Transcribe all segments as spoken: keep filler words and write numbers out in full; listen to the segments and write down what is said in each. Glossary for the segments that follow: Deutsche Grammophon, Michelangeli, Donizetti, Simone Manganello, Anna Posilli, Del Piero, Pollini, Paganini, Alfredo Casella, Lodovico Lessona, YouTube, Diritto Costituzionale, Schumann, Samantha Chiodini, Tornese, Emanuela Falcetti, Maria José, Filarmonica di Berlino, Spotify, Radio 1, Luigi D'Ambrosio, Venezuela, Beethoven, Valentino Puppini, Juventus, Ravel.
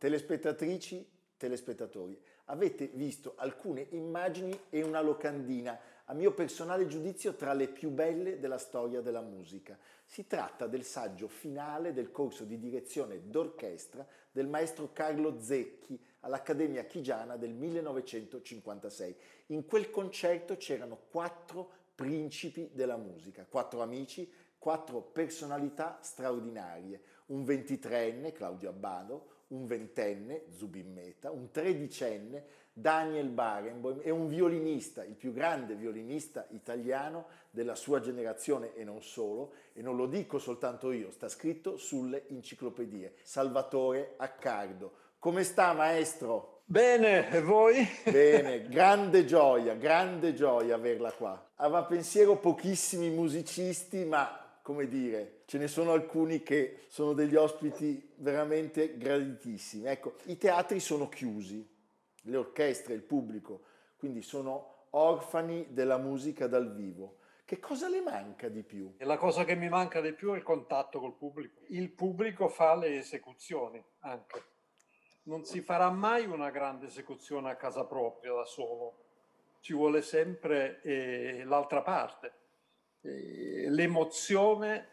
Telespettatrici, telespettatori, avete visto alcune immagini e una locandina, a mio personale giudizio tra le più belle della storia della musica. Si tratta del saggio finale del corso di direzione d'orchestra del maestro Carlo Zecchi all'Accademia Chigiana del millenovecentocinquantasei. In quel concerto c'erano quattro principi della musica, quattro amici, quattro personalità straordinarie, un ventitreenne, Claudio Abbado, un ventenne, Zubin Mehta, un tredicenne, Daniel Barenboim, e un violinista, il più grande violinista italiano della sua generazione e non solo, e non lo dico soltanto io, sta scritto sulle enciclopedie, Salvatore Accardo. Come sta, maestro? Bene, e voi? Bene, grande gioia, grande gioia averla qua. A Va Pensiero pochissimi musicisti, ma come dire, ce ne sono alcuni che sono degli ospiti veramente graditissimi. Ecco, i teatri sono chiusi, le orchestre, il pubblico, quindi sono orfani della musica dal vivo. Che cosa le manca di più? E la cosa che mi manca di più è il contatto col pubblico. Il pubblico fa le esecuzioni anche. Non si farà mai una grande esecuzione a casa propria da solo. Ci vuole sempre eh, l'altra parte. L'emozione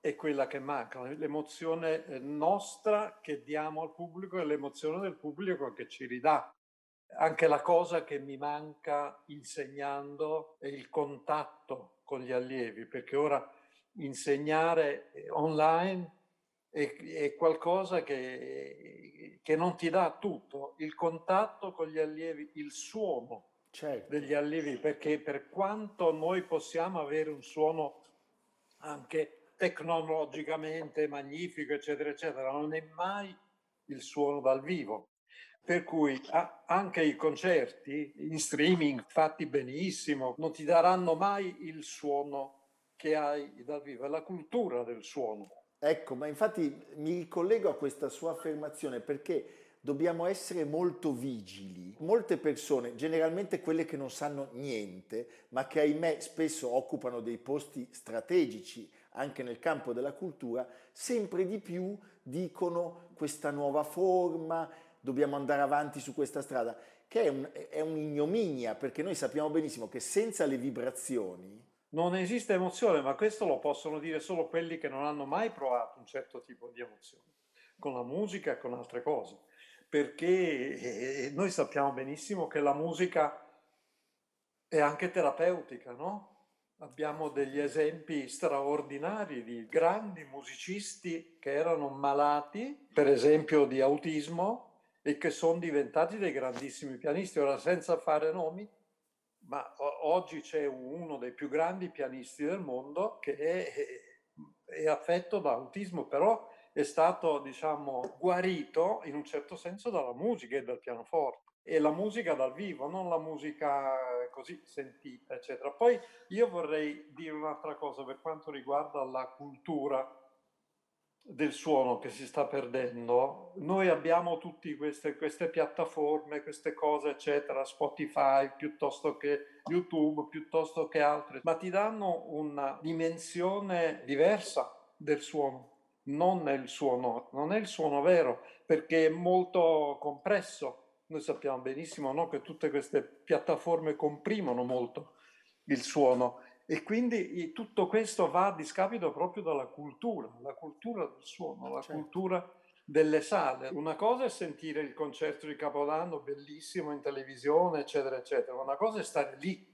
è quella che manca, l'emozione nostra che diamo al pubblico e l'emozione del pubblico che ci ridà. Anche la cosa che mi manca insegnando è il contatto con gli allievi, perché ora insegnare online è, è qualcosa che, che non ti dà tutto, il contatto con gli allievi, il suono. Certo. Degli allievi, perché per quanto noi possiamo avere un suono anche tecnologicamente magnifico, eccetera, eccetera, non è mai il suono dal vivo. Per cui anche i concerti in streaming fatti benissimo non ti daranno mai il suono che hai dal vivo, è la cultura del suono. Ecco, ma infatti mi ricollego a questa sua affermazione perché dobbiamo essere molto vigili. Molte persone, generalmente quelle che non sanno niente, ma che ahimè spesso occupano dei posti strategici anche nel campo della cultura, sempre di più dicono questa nuova forma, dobbiamo andare avanti su questa strada, che è, un, è un'ignominia, perché noi sappiamo benissimo che senza le vibrazioni non esiste emozione, ma questo lo possono dire solo quelli che non hanno mai provato un certo tipo di emozione, con la musica e con altre cose. Perché noi sappiamo benissimo che la musica è anche terapeutica, no? Abbiamo degli esempi straordinari di grandi musicisti che erano malati, per esempio di autismo, e che sono diventati dei grandissimi pianisti. Ora, senza fare nomi, ma oggi c'è uno dei più grandi pianisti del mondo che è, è affetto da autismo, però è stato, diciamo, guarito in un certo senso dalla musica e dal pianoforte, e la musica dal vivo, non la musica così sentita, eccetera. Poi io vorrei dire un'altra cosa per quanto riguarda la cultura del suono che si sta perdendo. Noi abbiamo tutte queste, queste piattaforme, queste cose, eccetera, Spotify piuttosto che YouTube, piuttosto che altre, ma ti danno una dimensione diversa del suono. Non è il suono, non è il suono vero, perché è molto compresso. Noi sappiamo benissimo, no, che tutte queste piattaforme comprimono molto il suono, e quindi tutto questo va a discapito proprio dalla cultura, la cultura del suono, la cultura delle sale. Una cosa è sentire il concerto di Capodanno, bellissimo, in televisione, eccetera, eccetera. Una cosa è stare lì.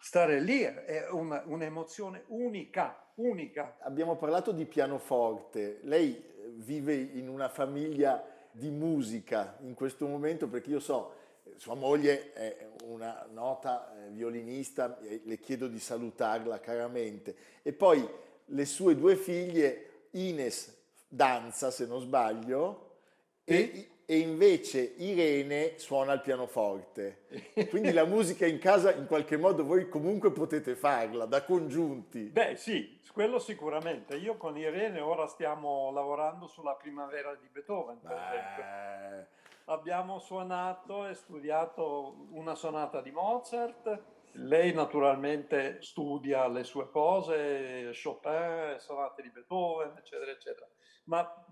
Stare lì è una, un'emozione unica, unica. Abbiamo parlato di pianoforte. Lei vive in una famiglia di musica in questo momento, perché io so, sua moglie è una nota violinista, le chiedo di salutarla caramente. E poi le sue due figlie, Ines danza, se non sbaglio, e, e invece Irene suona il pianoforte. Quindi la musica in casa in qualche modo voi comunque potete farla, da congiunti. Beh sì, quello sicuramente. Io con Irene ora stiamo lavorando sulla Primavera di Beethoven, per esempio. Abbiamo suonato e studiato una sonata di Mozart. Lei naturalmente studia le sue cose, Chopin, sonate di Beethoven, eccetera, eccetera. Ma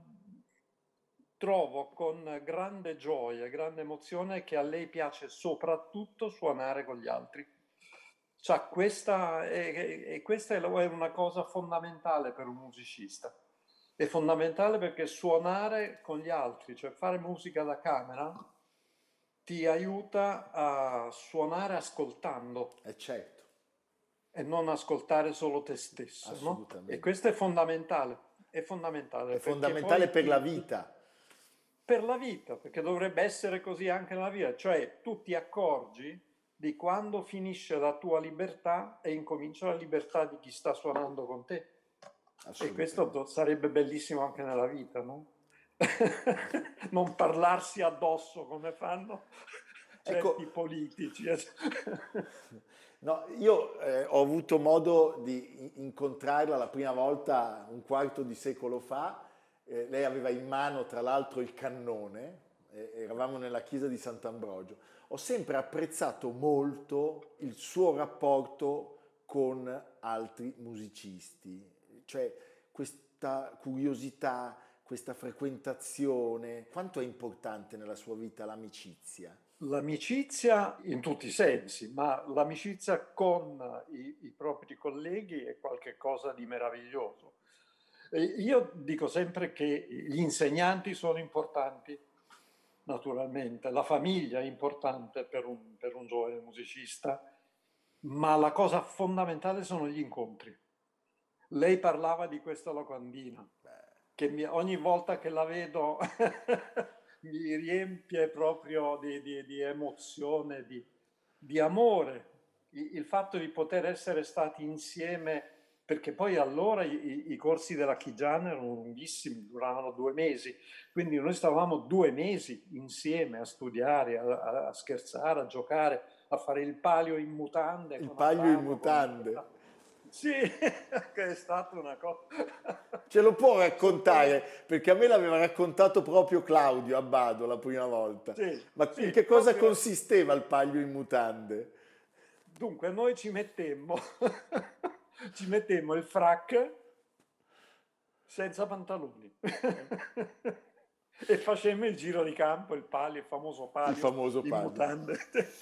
trovo con grande gioia, grande emozione che a lei piace soprattutto suonare con gli altri. Cioè, questa è, è, questa è una cosa fondamentale per un musicista. È fondamentale perché suonare con gli altri, cioè fare musica da camera, ti aiuta a suonare ascoltando. E certo. E non ascoltare solo te stesso. Assolutamente. No? E questo è fondamentale. È fondamentale, è fondamentale per la vita. Per la vita, perché dovrebbe essere così anche nella vita. Cioè tu ti accorgi di quando finisce la tua libertà e incomincia la libertà di chi sta suonando con te. E questo sarebbe bellissimo anche nella vita, no? Non parlarsi addosso come fanno ecco, certi politici. No, io eh, ho avuto modo di incontrarla la prima volta un quarto di secolo fa. Eh, lei aveva in mano tra l'altro il cannone, eh, eravamo nella chiesa di Sant'Ambrogio. Ho sempre apprezzato molto il suo rapporto con altri musicisti, cioè questa curiosità, questa frequentazione. Quanto è importante nella sua vita l'amicizia? L'amicizia in tutti i sensi, ma l'amicizia con i, i propri colleghi è qualcosa di meraviglioso. E io dico sempre che gli insegnanti sono importanti, naturalmente, la famiglia è importante per un, per un giovane musicista, ma la cosa fondamentale sono gli incontri. Lei parlava di questa locandina. Beh. Che mi, ogni volta che la vedo mi riempie proprio di, di, di emozione, di, di amore. Il, il fatto di poter essere stati insieme, perché poi allora i, i corsi della Chigiana erano lunghissimi, duravano due mesi, quindi noi stavamo due mesi insieme a studiare, a, a scherzare, a giocare, a fare il palio in mutande. Il palio in mutande. Con... Sì, che è stata una cosa... Ce lo può raccontare? Perché a me l'aveva raccontato proprio Claudio Abbado la prima volta. Sì, ma sì, in che cosa proprio... consisteva il palio in mutande? Dunque, noi ci mettemmo, ci mettemmo il frac senza pantaloni e facemmo il giro di campo, il palio, il famoso palio, il famoso palio. In mutande.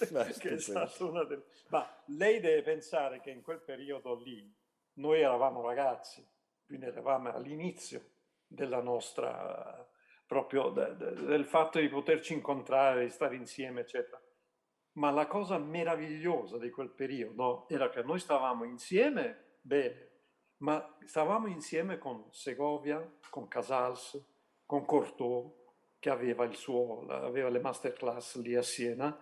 Beh, che è stata una delle... Ma lei deve pensare che in quel periodo lì noi eravamo ragazzi, quindi eravamo all'inizio della nostra, proprio de, de, del fatto di poterci incontrare, di stare insieme, eccetera. Ma la cosa meravigliosa di quel periodo era che noi stavamo insieme bene, ma stavamo insieme con Segovia, con Casals, con Cortot, che aveva il suo, aveva le masterclass lì a Siena,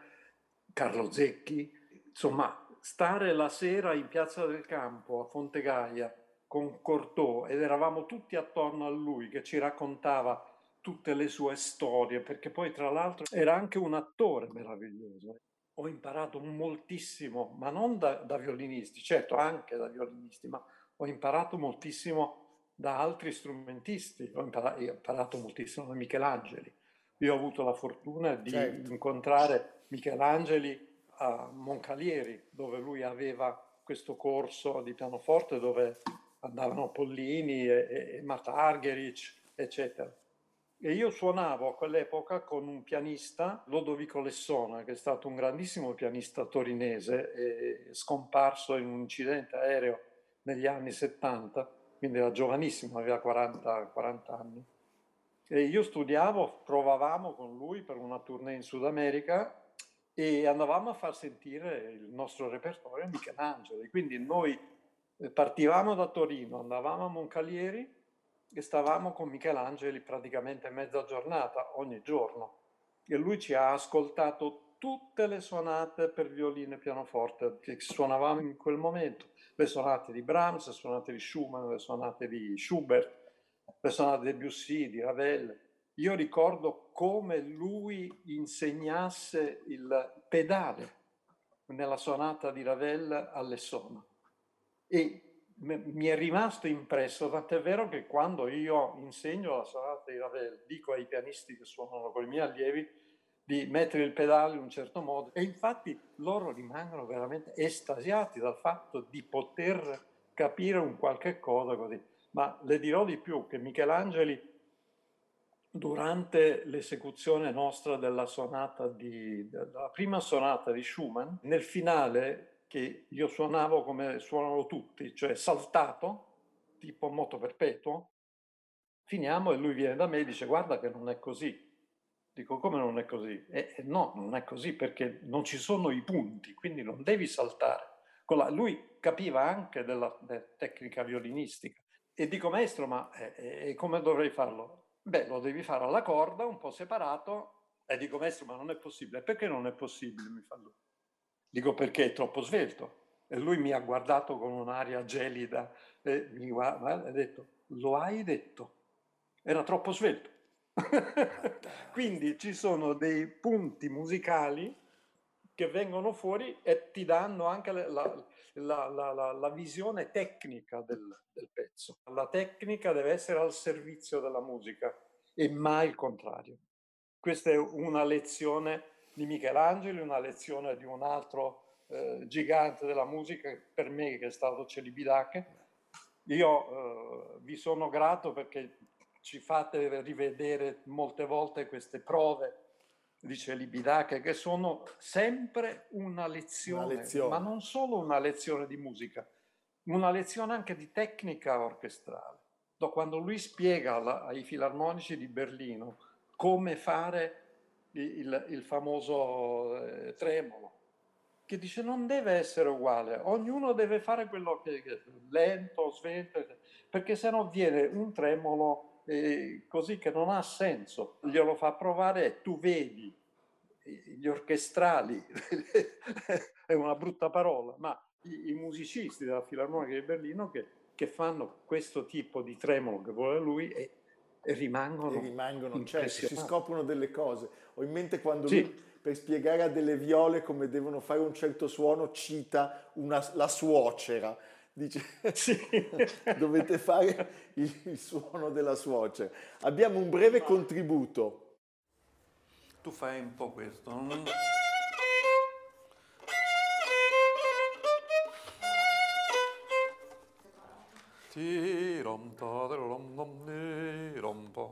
Carlo Zecchi. Insomma, stare la sera in Piazza del Campo a Fontegaia con Cortot, ed eravamo tutti attorno a lui che ci raccontava tutte le sue storie, perché poi tra l'altro era anche un attore meraviglioso. Ho imparato moltissimo, ma non da, da violinisti, certo anche da violinisti, ma ho imparato moltissimo da altri strumentisti. Ho imparato, ho imparato moltissimo da Michelangeli. Io ho avuto la fortuna di certo. incontrare Michelangeli a Moncalieri, dove lui aveva questo corso di pianoforte dove andavano Pollini e, e Marta Argerich, eccetera. E io suonavo a quell'epoca con un pianista, Lodovico Lessona, che è stato un grandissimo pianista torinese, e scomparso in un incidente aereo negli anni settanta. Quindi era giovanissimo, aveva quaranta, quaranta anni. E io studiavo, provavamo con lui per una tournée in Sud America e andavamo a far sentire il nostro repertorio a Michelangeli. Quindi noi partivamo da Torino, andavamo a Moncalieri e stavamo con Michelangeli praticamente mezza giornata ogni giorno. E lui ci ha ascoltato tutte le sonate per violino e pianoforte che suonavamo in quel momento. Le sonate di Brahms, le sonate di Schumann, le sonate di Schubert, le sonate di Debussy, di Ravel. Io ricordo come lui insegnasse il pedale nella sonata di Ravel all'Essona e mi è rimasto impresso, tant'è vero che quando io insegno la sonata di Ravel dico ai pianisti che suonano con i miei allievi di mettere il pedale in un certo modo e infatti loro rimangono veramente estasiati dal fatto di poter capire un qualche cosa così. Ma le dirò di più, che Michelangeli, durante l'esecuzione nostra della sonata di, della prima sonata di Schumann, nel finale, che io suonavo come suonano tutti, cioè saltato, tipo moto perpetuo, finiamo e lui viene da me e dice guarda che non è così. Dico come non è così? E eh, no, non è così perché non ci sono i punti, quindi non devi saltare. Con la, lui capiva anche della, della tecnica violinistica. E dico, maestro, ma eh, eh, come dovrei farlo? Beh, lo devi fare alla corda, un po' separato. E dico, maestro, ma non è possibile. Perché non è possibile? Mi fa lui. Dico, perché è troppo svelto. E lui mi ha guardato con un'aria gelida e mi guarda, ha detto, lo hai detto. Era troppo svelto. Quindi ci sono dei punti musicali che vengono fuori e ti danno anche la, la, la, la, la visione tecnica del, del pezzo. La tecnica deve essere al servizio della musica e mai il contrario. Questa è una lezione di Michelangelo, una lezione di un altro eh, gigante della musica per me che è stato Celibidache. Io eh, vi sono grato perché ci fate rivedere molte volte queste prove di Celibidache, che sono sempre una lezione, una lezione, ma non solo una lezione di musica, una lezione anche di tecnica orchestrale. Quando lui spiega la, ai filarmonici di Berlino come fare il, il famoso eh, tremolo, che dice non deve essere uguale, ognuno deve fare quello che, che lento, svelto, perché sennò viene un tremolo E così che non ha senso. Glielo fa provare, tu vedi gli orchestrali è una brutta parola, ma i, i musicisti della Filarmonica di Berlino che, che fanno questo tipo di tremolo che vuole lui e, e rimangono, e rimangono certo, si scoprono delle cose. Ho in mente quando sì. lui, per spiegare a delle viole come devono fare un certo suono, cita una, la suocera. Dice, sì. Dovete fare il, il suono della suocera. Abbiamo un breve contributo. Tu fai un po' questo. Non...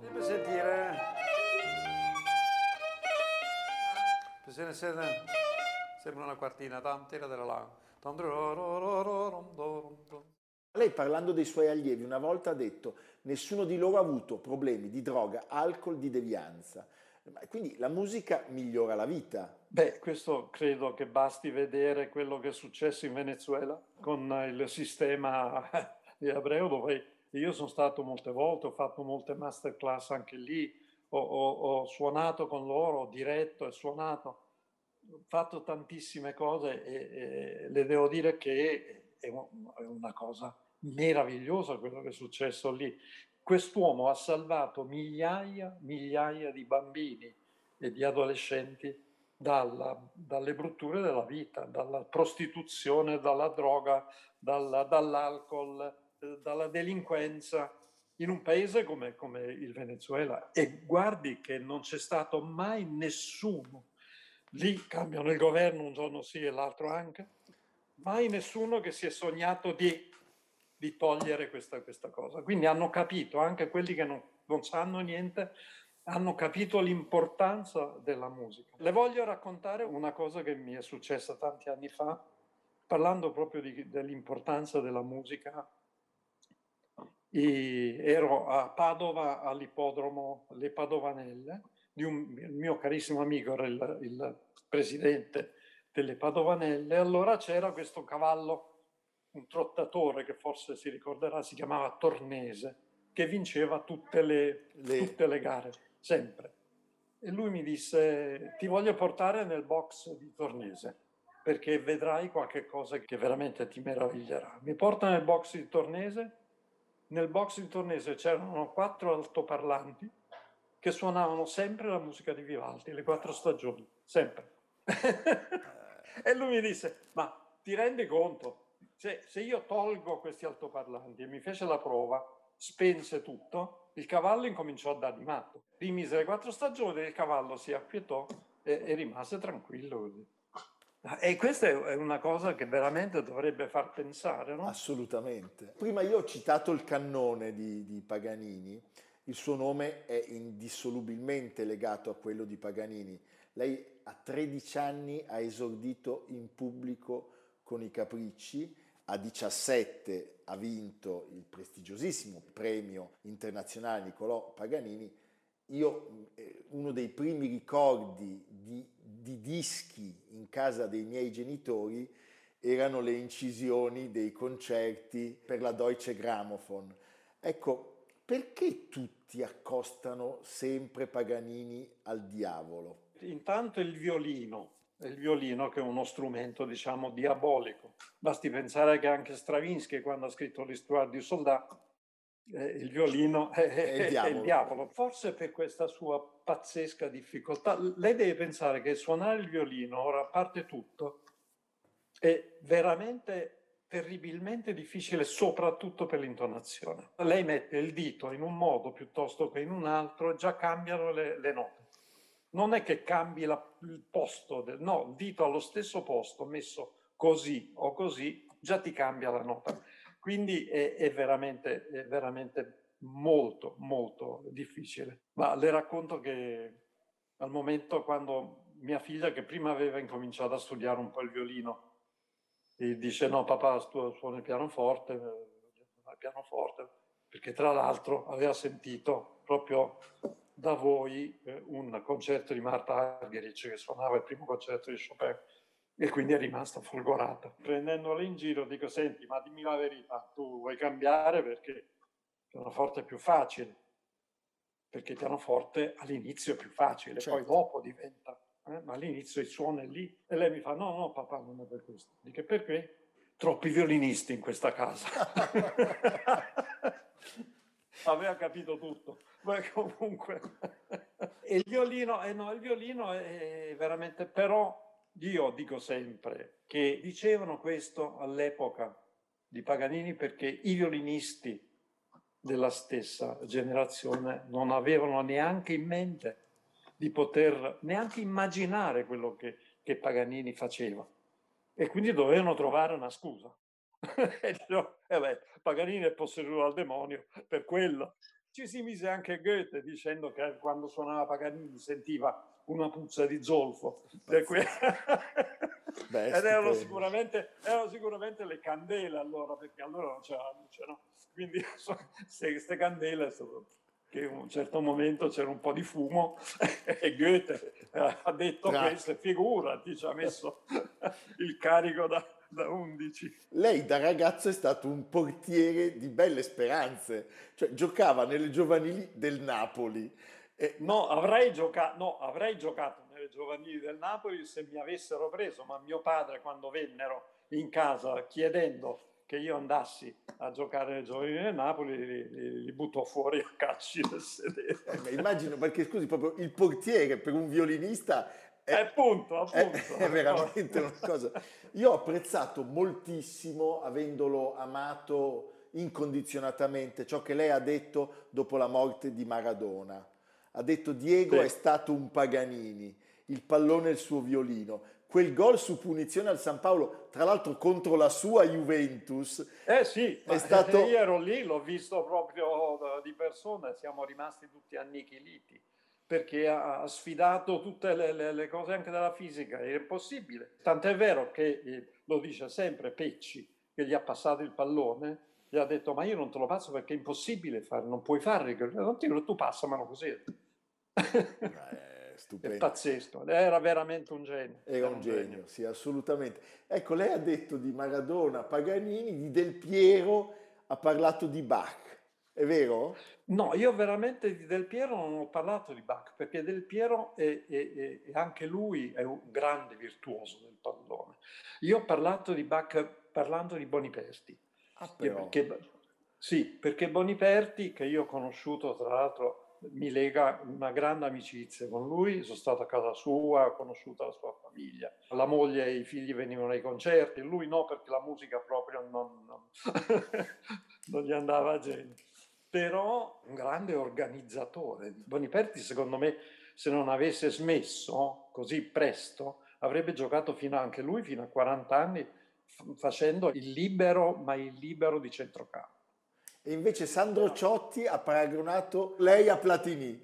Devi sentire. Se sente, sembra una quartina, tant'era della là. Lei, parlando dei suoi allievi, una volta ha detto: nessuno di loro ha avuto problemi di droga, alcol, di devianza. Quindi la musica migliora la vita. Beh, questo credo che basti vedere quello che è successo in Venezuela con il sistema ebreo, dove io sono stato molte volte, ho fatto molte masterclass anche lì, ho, ho, ho suonato con loro, ho diretto e suonato. Ho fatto tantissime cose e, e le devo dire che è una cosa meravigliosa quello che è successo lì. Quest'uomo ha salvato migliaia, migliaia di bambini e di adolescenti dalla, dalle brutture della vita, dalla prostituzione, dalla droga, dalla, dall'alcol, dalla delinquenza, in un paese come, come il Venezuela. E guardi che non c'è stato mai nessuno. Lì cambiano il governo un giorno sì e l'altro anche, mai nessuno che si è sognato di, di togliere questa, questa cosa. Quindi hanno capito, anche quelli che non, non sanno niente, hanno capito l'importanza della musica. Le voglio raccontare una cosa che mi è successa tanti anni fa, parlando proprio di, dell'importanza della musica E ero a Padova all'ippodromo Le Padovanelle di un il mio carissimo amico, era il, il presidente delle Padovanelle. Allora c'era questo cavallo, un trottatore che forse si ricorderà, si chiamava Tornese, che vinceva tutte le, le... tutte le gare, sempre. E lui mi disse: ti voglio portare nel box di Tornese perché vedrai qualche cosa che veramente ti meraviglierà. Mi porta nel box di Tornese. Nel box di Tornese c'erano quattro altoparlanti che suonavano sempre la musica di Vivaldi, le quattro stagioni, sempre. E lui mi disse: ma ti rendi conto, se, se io tolgo questi altoparlanti? E mi fece la prova, spense tutto, il cavallo incominciò ad animare. Rimise le quattro stagioni, il cavallo si acquietò e, e rimase tranquillo così. E questa è una cosa che veramente dovrebbe far pensare, no? Assolutamente. Prima io ho citato il cannone di, di Paganini, il suo nome è indissolubilmente legato a quello di Paganini. Lei a tredici anni ha esordito in pubblico con i Capricci, a diciassette ha vinto il prestigiosissimo premio internazionale Niccolò Paganini. Io, uno dei primi ricordi di, di dischi in casa dei miei genitori erano le incisioni dei concerti per la Deutsche Grammophon. Ecco, perché tutti accostano sempre Paganini al diavolo? Intanto il violino, il violino che è uno strumento, diciamo, diabolico. Basti pensare che anche Stravinsky, quando ha scritto l'Histoire du Soldat, il violino è, è, il diavolo. è il diavolo. Forse per questa sua pazzesca difficoltà. Lei deve pensare che suonare il violino, ora a parte tutto, è veramente terribilmente difficile, soprattutto per l'intonazione. Lei mette il dito in un modo piuttosto che in un altro, già cambiano le, le note. Non è che cambi la, il posto, del, no, il dito allo stesso posto, messo così o così, già ti cambia la nota. Quindi è, è, veramente, è veramente molto, molto difficile. Ma le racconto che al momento, quando mia figlia, che prima aveva incominciato a studiare un po' il violino, e dice: no papà, tu suoni il pianoforte, il pianoforte, perché tra l'altro aveva sentito proprio da voi un concerto di Marta Argerich che suonava il primo concerto di Chopin. E quindi è rimasta folgorata. Prendendola in giro dico: senti, ma dimmi la verità, tu vuoi cambiare perché il pianoforte è più facile? Perché il pianoforte all'inizio è più facile, certo. Poi dopo diventa, eh? ma all'inizio il suono è lì. E lei mi fa: no, no papà, non è per questo. Dico: perché? Troppi violinisti in questa casa. Aveva capito tutto, ma comunque. E il violino, eh no, il violino è veramente, però... Io dico sempre che dicevano questo all'epoca di Paganini perché i violinisti della stessa generazione non avevano neanche in mente di poter neanche immaginare quello che, che Paganini faceva, e quindi dovevano trovare una scusa. E dicevo, eh beh, Paganini è posseduto dal demonio per quello. Ci si mise anche Goethe dicendo che quando suonava Paganini sentiva una puzza di zolfo. Ed erano sicuramente, erano sicuramente le candele allora, perché allora non c'era la luce, no? Quindi so, se queste candele, so, che in un certo momento c'era un po' di fumo e Goethe ha detto: questa figurati, ci ha messo il carico da, da undici. Lei da ragazzo è stato un portiere di belle speranze, cioè giocava nelle giovanili del Napoli. Eh, no, avrei giocato, no, avrei giocato nelle giovanili del Napoli se mi avessero preso, ma mio padre, quando vennero in casa chiedendo che io andassi a giocare nelle giovanili del Napoli, li, li, li buttò fuori a calci del sedere. Eh, ma immagino, perché scusi, proprio il portiere per un violinista è, è, punto, appunto, è, è veramente una cosa. Io ho apprezzato moltissimo, avendolo amato incondizionatamente, ciò che lei ha detto dopo la morte di Maradona. Ha detto: Diego sì. È stato un Paganini, il pallone e il suo violino. Quel gol su punizione al San Paolo, tra l'altro contro la sua Juventus. Eh sì, è stato... io ero lì, l'ho visto proprio di persona, siamo rimasti tutti annichiliti, perché ha sfidato tutte le, le, le cose anche della fisica, è impossibile. Tant'è vero che, eh, lo dice sempre Pecci, che gli ha passato il pallone, gli ha detto: ma io non te lo passo perché è impossibile fare, non puoi fare, non ti, tu passamelo così. È stupendo. È pazzesco, era veramente un genio. Era, era un, un genio, genio, sì, assolutamente. Ecco, lei ha detto di Maradona, Paganini, di Del Piero, ha parlato di Bach, è vero? No, io veramente di Del Piero non ho parlato di Bach, perché Del Piero è, è, è, è anche lui è un grande virtuoso del pallone. Io ho parlato di Bach parlando di Boniperti. Ah, perché, sì, perché Boniperti, che io ho conosciuto, tra l'altro mi lega una grande amicizia con lui, sono stato a casa sua, ho conosciuto la sua famiglia, la moglie e i figli venivano ai concerti, lui no, perché la musica proprio non, non, non gli andava a gente, però un grande organizzatore. Boniperti, secondo me, se non avesse smesso così presto, avrebbe giocato fino a, anche lui fino a quaranta anni, facendo il libero, ma il libero di centrocampo. E invece Sandro Ciotti ha paragonato lei a Platini.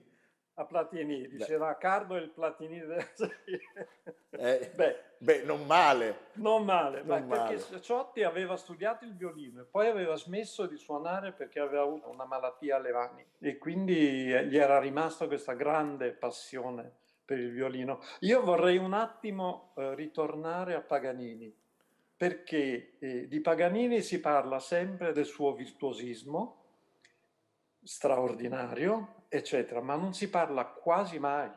A Platini, diceva beh. Carlo è il Platini della serie. Eh, beh, beh, non male. Non male, non ma male. Perché Ciotti aveva studiato il violino e poi aveva smesso di suonare perché aveva avuto una malattia alle mani. E quindi gli era rimasta questa grande passione per il violino. Io vorrei un attimo eh, ritornare a Paganini. Perché eh, di Paganini si parla sempre del suo virtuosismo straordinario, eccetera, ma non si parla quasi mai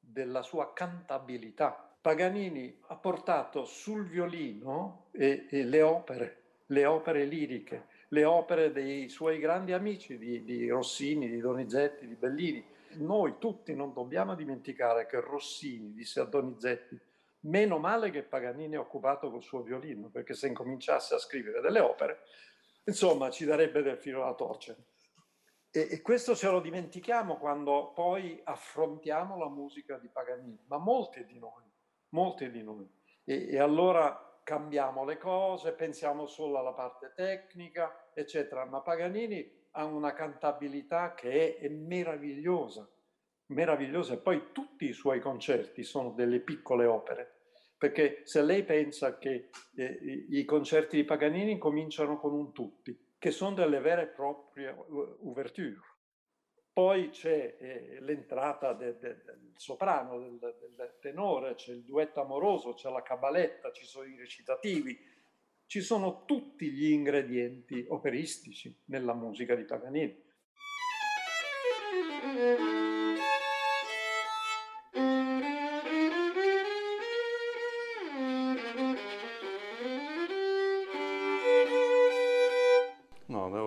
della sua cantabilità. Paganini ha portato sul violino e, e le opere, le opere liriche, le opere dei suoi grandi amici di, di Rossini, di Donizetti, di Bellini. Noi tutti non dobbiamo dimenticare che Rossini disse a Donizetti: meno male che Paganini è occupato col suo violino, perché se incominciasse a scrivere delle opere, insomma, ci darebbe del filo alla torcere. E, e questo ce lo dimentichiamo quando poi affrontiamo la musica di Paganini, ma molti di noi, molti di noi. E, e allora cambiamo le cose, pensiamo solo alla parte tecnica, eccetera. Ma Paganini ha una cantabilità che è, è meravigliosa, meravigliosa. E poi tutti i suoi concerti sono delle piccole opere. Perché se lei pensa che eh, i concerti di Paganini cominciano con un tutti, che sono delle vere e proprie ouverture. Poi c'è eh, l'entrata de, de, del soprano, del, del tenore, c'è il duetto amoroso, c'è la cabaletta, ci sono i recitativi, ci sono tutti gli ingredienti operistici nella musica di Paganini.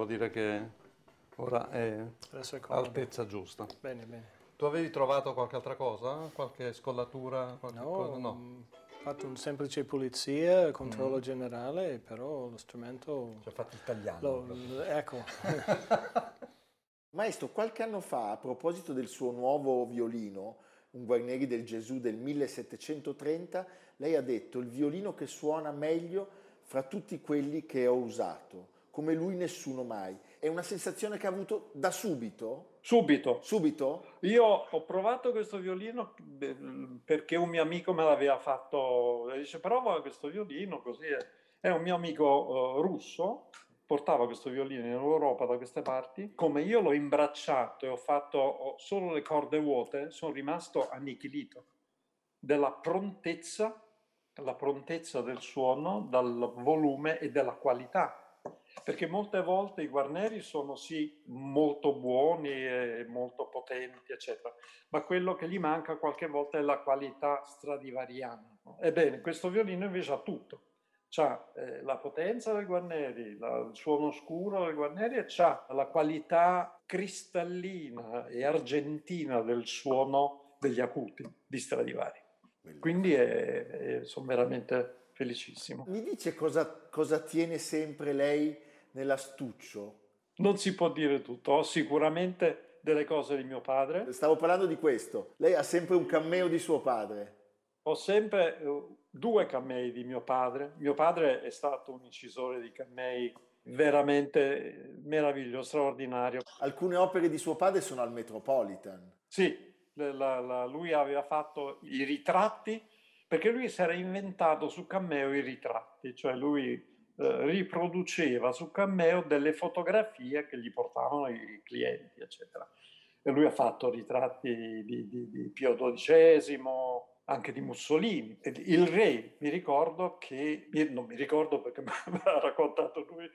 Dire che ora è all'altezza giusta. Bene, bene. Tu avevi trovato qualche altra cosa? Qualche scollatura? Qualche no, cosa? No, ho fatto un semplice pulizia, controllo mm. generale, però lo strumento... Ci ha fatto italiano. Lo, ecco. Maestro, qualche anno fa, a proposito del suo nuovo violino, un Guarneri del Gesù del millesettecentotrenta, lei ha detto: il violino che suona meglio fra tutti quelli che ho usato. Come lui nessuno mai. È una sensazione che ha avuto da subito? Subito. Subito? Io ho provato questo violino perché un mio amico me l'aveva fatto. Dice: prova questo violino, così è. È un mio amico uh, russo, portava questo violino in Europa da queste parti. Come io l'ho imbracciato e ho fatto solo le corde vuote, sono rimasto annichilito della prontezza, la prontezza del suono, dal volume e della qualità. Perché molte volte i Guarneri sono sì molto buoni e molto potenti, eccetera, ma quello che gli manca qualche volta è la qualità stradivariana. Ebbene, questo violino invece ha tutto. C'ha eh, la potenza del Guarneri, la, il suono scuro del Guarneri, e c'ha la qualità cristallina e argentina del suono degli acuti di Stradivari. Quindi è, è, sono veramente... felicissimo. Mi dice cosa, cosa tiene sempre lei nell'astuccio? Non si può dire tutto, ho sicuramente delle cose di mio padre. Stavo parlando di questo, lei ha sempre un cameo di suo padre. Ho sempre due camei di mio padre, mio padre è stato un incisore di camei veramente meraviglioso, straordinario. Alcune opere di suo padre sono al Metropolitan. Sì, la, la, lui aveva fatto i ritratti, perché lui si era inventato su cameo i ritratti, cioè lui eh, riproduceva su Cameo delle fotografie che gli portavano i clienti, eccetera. E lui ha fatto ritratti di, di, di Pio dodicesimo, anche di Mussolini. Il re, mi ricordo che, non mi ricordo perché me l'ha raccontato lui,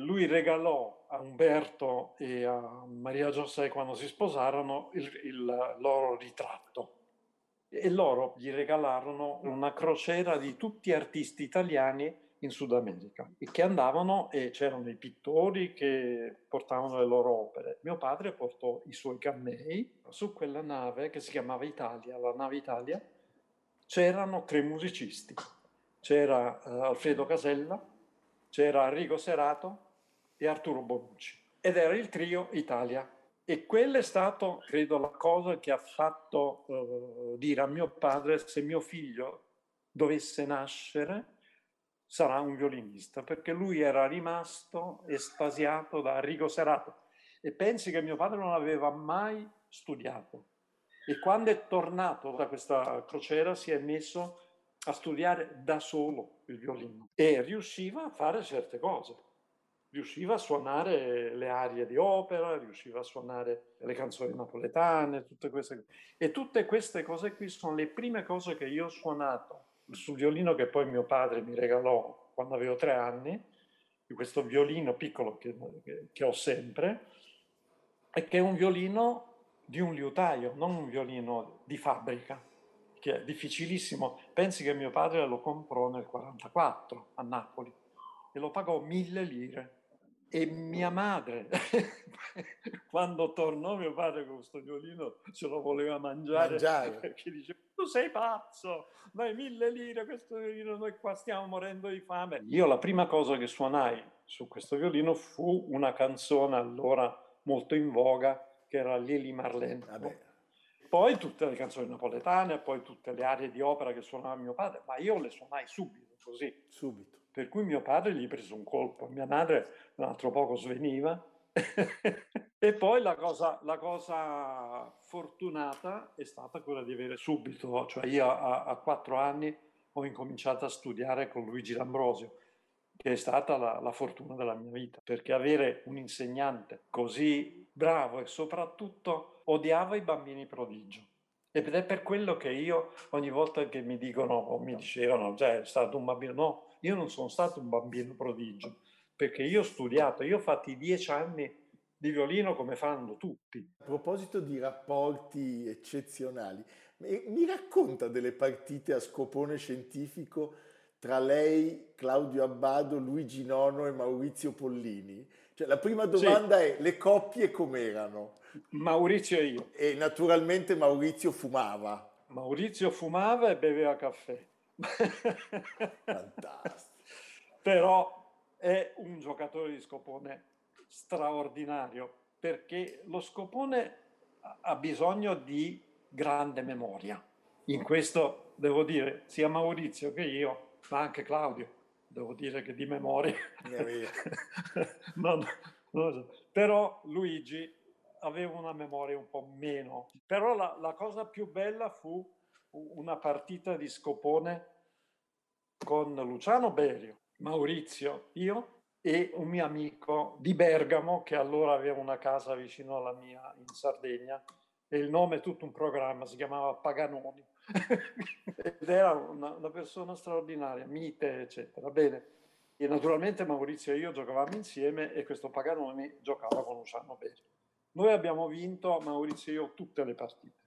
lui regalò a Umberto e a Maria José, quando si sposarono, il, il loro ritratto. E loro gli regalarono una crociera di tutti gli artisti italiani in Sud America, e che andavano, e c'erano i pittori che portavano le loro opere. Mio padre portò i suoi cammei su quella nave che si chiamava Italia, la nave Italia. C'erano tre musicisti, c'era uh, Alfredo Casella, c'era Arrigo Serato e Arturo Bonucci, ed era il trio Italia. E quella è stata, credo, la cosa che ha fatto uh, dire a mio padre: se mio figlio dovesse nascere sarà un violinista, perché lui era rimasto estasiato da Arrigo Serato. E pensi che mio padre non aveva mai studiato. E quando è tornato da questa crociera si è messo a studiare da solo il violino. E riusciva a fare certe cose. Riusciva a suonare le arie di opera, riusciva a suonare le canzoni napoletane, tutte queste. E tutte queste cose qui sono le prime cose che io ho suonato sul violino, che poi mio padre mi regalò quando avevo tre anni, di questo violino piccolo che, che, che ho sempre, e che è un violino di un liutaio, non un violino di fabbrica, che è difficilissimo. Pensi che mio padre lo comprò nel quarantaquattro a Napoli e lo pagò mille lire. E mia madre, quando tornò mio padre con questo violino, ce lo voleva mangiare, mangiare. Perché diceva: tu sei pazzo, noi mille lire, questo violino, noi qua stiamo morendo di fame. Io la prima cosa che suonai su questo violino fu una canzone allora molto in voga, che era Lili Marlene. Vabbè. Poi tutte le canzoni napoletane, poi tutte le arie di opera che suonava mio padre, ma io le suonai subito, così. Subito. Per cui mio padre gli prese un colpo, mia madre un altro poco sveniva. E poi la cosa, la cosa fortunata è stata quella di avere subito, cioè io a, a quattro anni ho incominciato a studiare con Luigi D'Ambrosio, che è stata la, la fortuna della mia vita, perché avere un insegnante così bravo, e soprattutto odiava i bambini prodigio. Ed è per quello che io ogni volta che mi dicono o mi dicevano, cioè, è stato un bambino, no, io non sono stato un bambino prodigio, perché io ho studiato, io ho fatto i dieci anni di violino come fanno tutti. A proposito di rapporti eccezionali, mi racconta delle partite a scopone scientifico tra lei, Claudio Abbado, Luigi Nono e Maurizio Pollini? Cioè, la prima domanda sì. È: le coppie com'erano? Maurizio e io. E naturalmente Maurizio fumava. Maurizio fumava e beveva caffè. Fantastico. Però è un giocatore di scopone straordinario, perché lo scopone ha bisogno di grande memoria. In questo devo dire sia Maurizio che io, ma anche Claudio, devo dire che di memoria non, non lo so. Però Luigi aveva una memoria un po' meno. Però la, la cosa più bella fu una partita di scopone con Luciano Berio, Maurizio, io e un mio amico di Bergamo, che allora aveva una casa vicino alla mia in Sardegna, e il nome è tutto un programma, si chiamava Paganini. Ed era una, una persona straordinaria, mite, eccetera. Bene, e naturalmente Maurizio e io giocavamo insieme, e questo Paganini giocava con Luciano Berio. Noi abbiamo vinto, Maurizio e io, tutte le partite.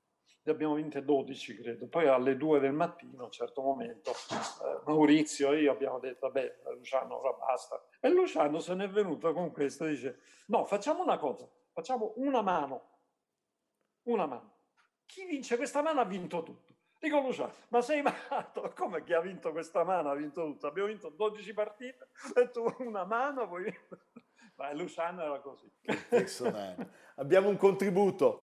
Ne abbiamo vinte dodici, credo. Poi alle due del mattino, a un certo momento, eh, Maurizio e io abbiamo detto: vabbè, Luciano, ora basta. E Luciano se n'è venuto con questo, dice: no, facciamo una cosa, facciamo una mano, una mano. Chi vince questa mano ha vinto tutto. Dico: Luciano, ma sei matto? Come chi ha vinto questa mano ha vinto tutto? Abbiamo vinto dodici partite, e tu una mano vuoi vinto. Ma Luciano era così. Abbiamo un contributo.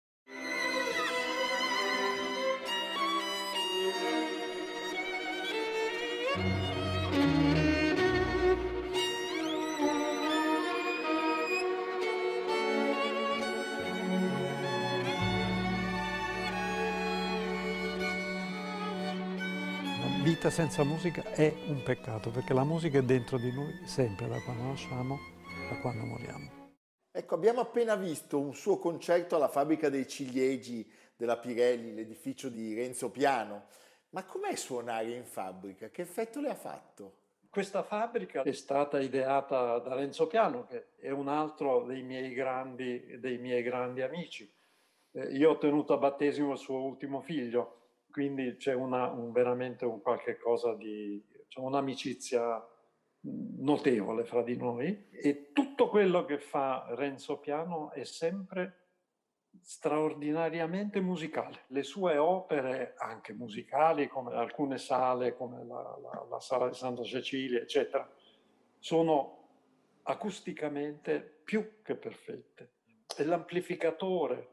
vita senza musica è un peccato, perché la musica è dentro di noi sempre, da quando nasciamo a quando moriamo. Ecco, abbiamo appena visto un suo concerto alla Fabbrica dei Ciliegi della Pirelli, l'edificio di Renzo Piano. Ma com'è suonare in fabbrica? Che effetto le ha fatto? Questa fabbrica è stata ideata da Renzo Piano, che è un altro dei miei grandi, dei miei grandi amici. Eh, io ho tenuto a battesimo il suo ultimo figlio, quindi c'è una, un, veramente un qualche cosa di... Cioè un'amicizia notevole fra di noi, e tutto quello che fa Renzo Piano è sempre straordinariamente musicale. Le sue opere, anche musicali, come alcune sale, come la, la, la sala di Santa Cecilia, eccetera, sono acusticamente più che perfette. È l'amplificatore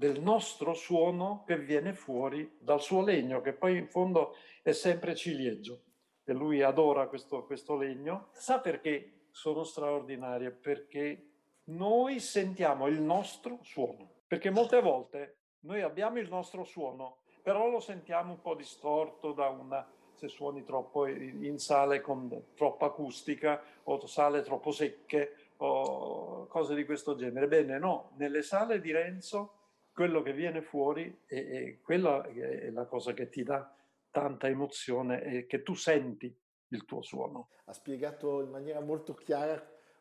del nostro suono che viene fuori dal suo legno, che poi in fondo è sempre ciliegio. E lui adora questo, questo legno. Sa perché sono straordinarie? Perché noi sentiamo il nostro suono. Perché molte volte noi abbiamo il nostro suono, però lo sentiamo un po' distorto da una... se suoni troppo in sale con troppa acustica, o sale troppo secche, o cose di questo genere. Bene, no, nelle sale di Renzo quello che viene fuori è, è quella è la cosa che ti dà tanta emozione e che tu senti il tuo suono. Ha spiegato in maniera molto chiara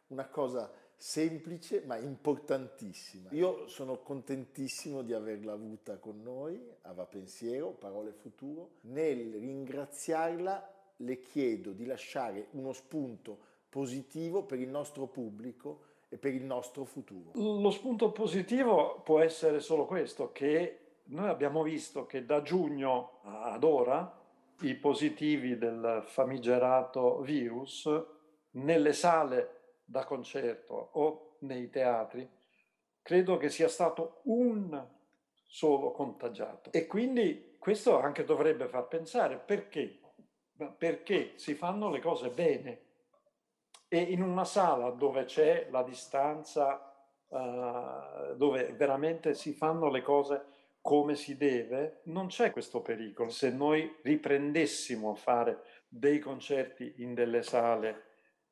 una cosa semplice ma importantissima. Io sono contentissimo di averla avuta con noi a Va Pensiero, Parole e Futuro. Nel ringraziarla le chiedo di lasciare uno spunto positivo per il nostro pubblico e per il nostro futuro. Lo spunto positivo può essere solo questo, che noi abbiamo visto che da giugno ad ora i positivi del famigerato virus nelle sale da concerto o nei teatri credo che sia stato un solo contagiato, e quindi questo anche dovrebbe far pensare perché, perché si fanno le cose bene, e in una sala dove c'è la distanza, uh, dove veramente si fanno le cose come si deve, non c'è questo pericolo. Se noi riprendessimo a fare dei concerti in delle sale,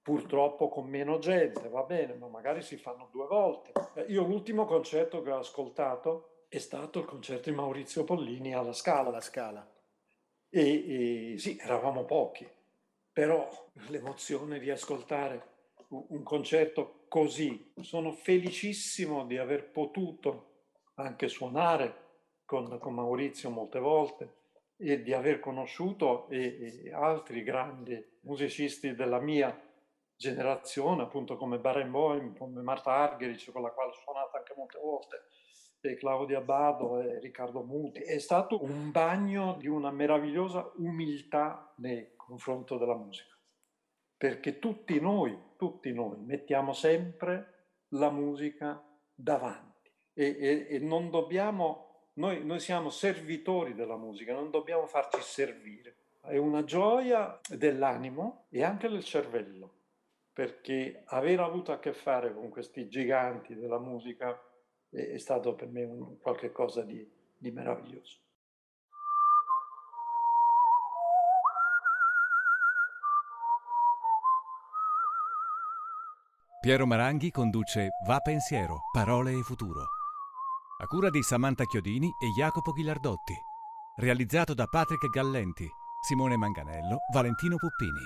purtroppo con meno gente, va bene, ma magari si fanno due volte. Io l'ultimo concerto che ho ascoltato è stato il concerto di Maurizio Pollini alla Scala. Alla Scala. E, e sì, eravamo pochi, però l'emozione di ascoltare un concerto così. Sono felicissimo di aver potuto anche suonare Con, con Maurizio molte volte, e di aver conosciuto e, e altri grandi musicisti della mia generazione, appunto come Barenboim, come Marta Argerich, con la quale ho suonato anche molte volte, e Claudio Abbado e Riccardo Muti. È stato un bagno di una meravigliosa umiltà nel confronto della musica, perché tutti noi, tutti noi mettiamo sempre la musica davanti e, e, e non dobbiamo... Noi, noi siamo servitori della musica, non dobbiamo farci servire. È una gioia dell'animo e anche del cervello, perché aver avuto a che fare con questi giganti della musica è, è stato per me un, qualche cosa di, di meraviglioso. Piero Maranghi conduce Va Pensiero, Parole e Futuro, a cura di Samantha Chiodini e Jacopo Ghilardotti. Realizzato da Patrick Gallenti, Simone Manganello, Valentino Puppini.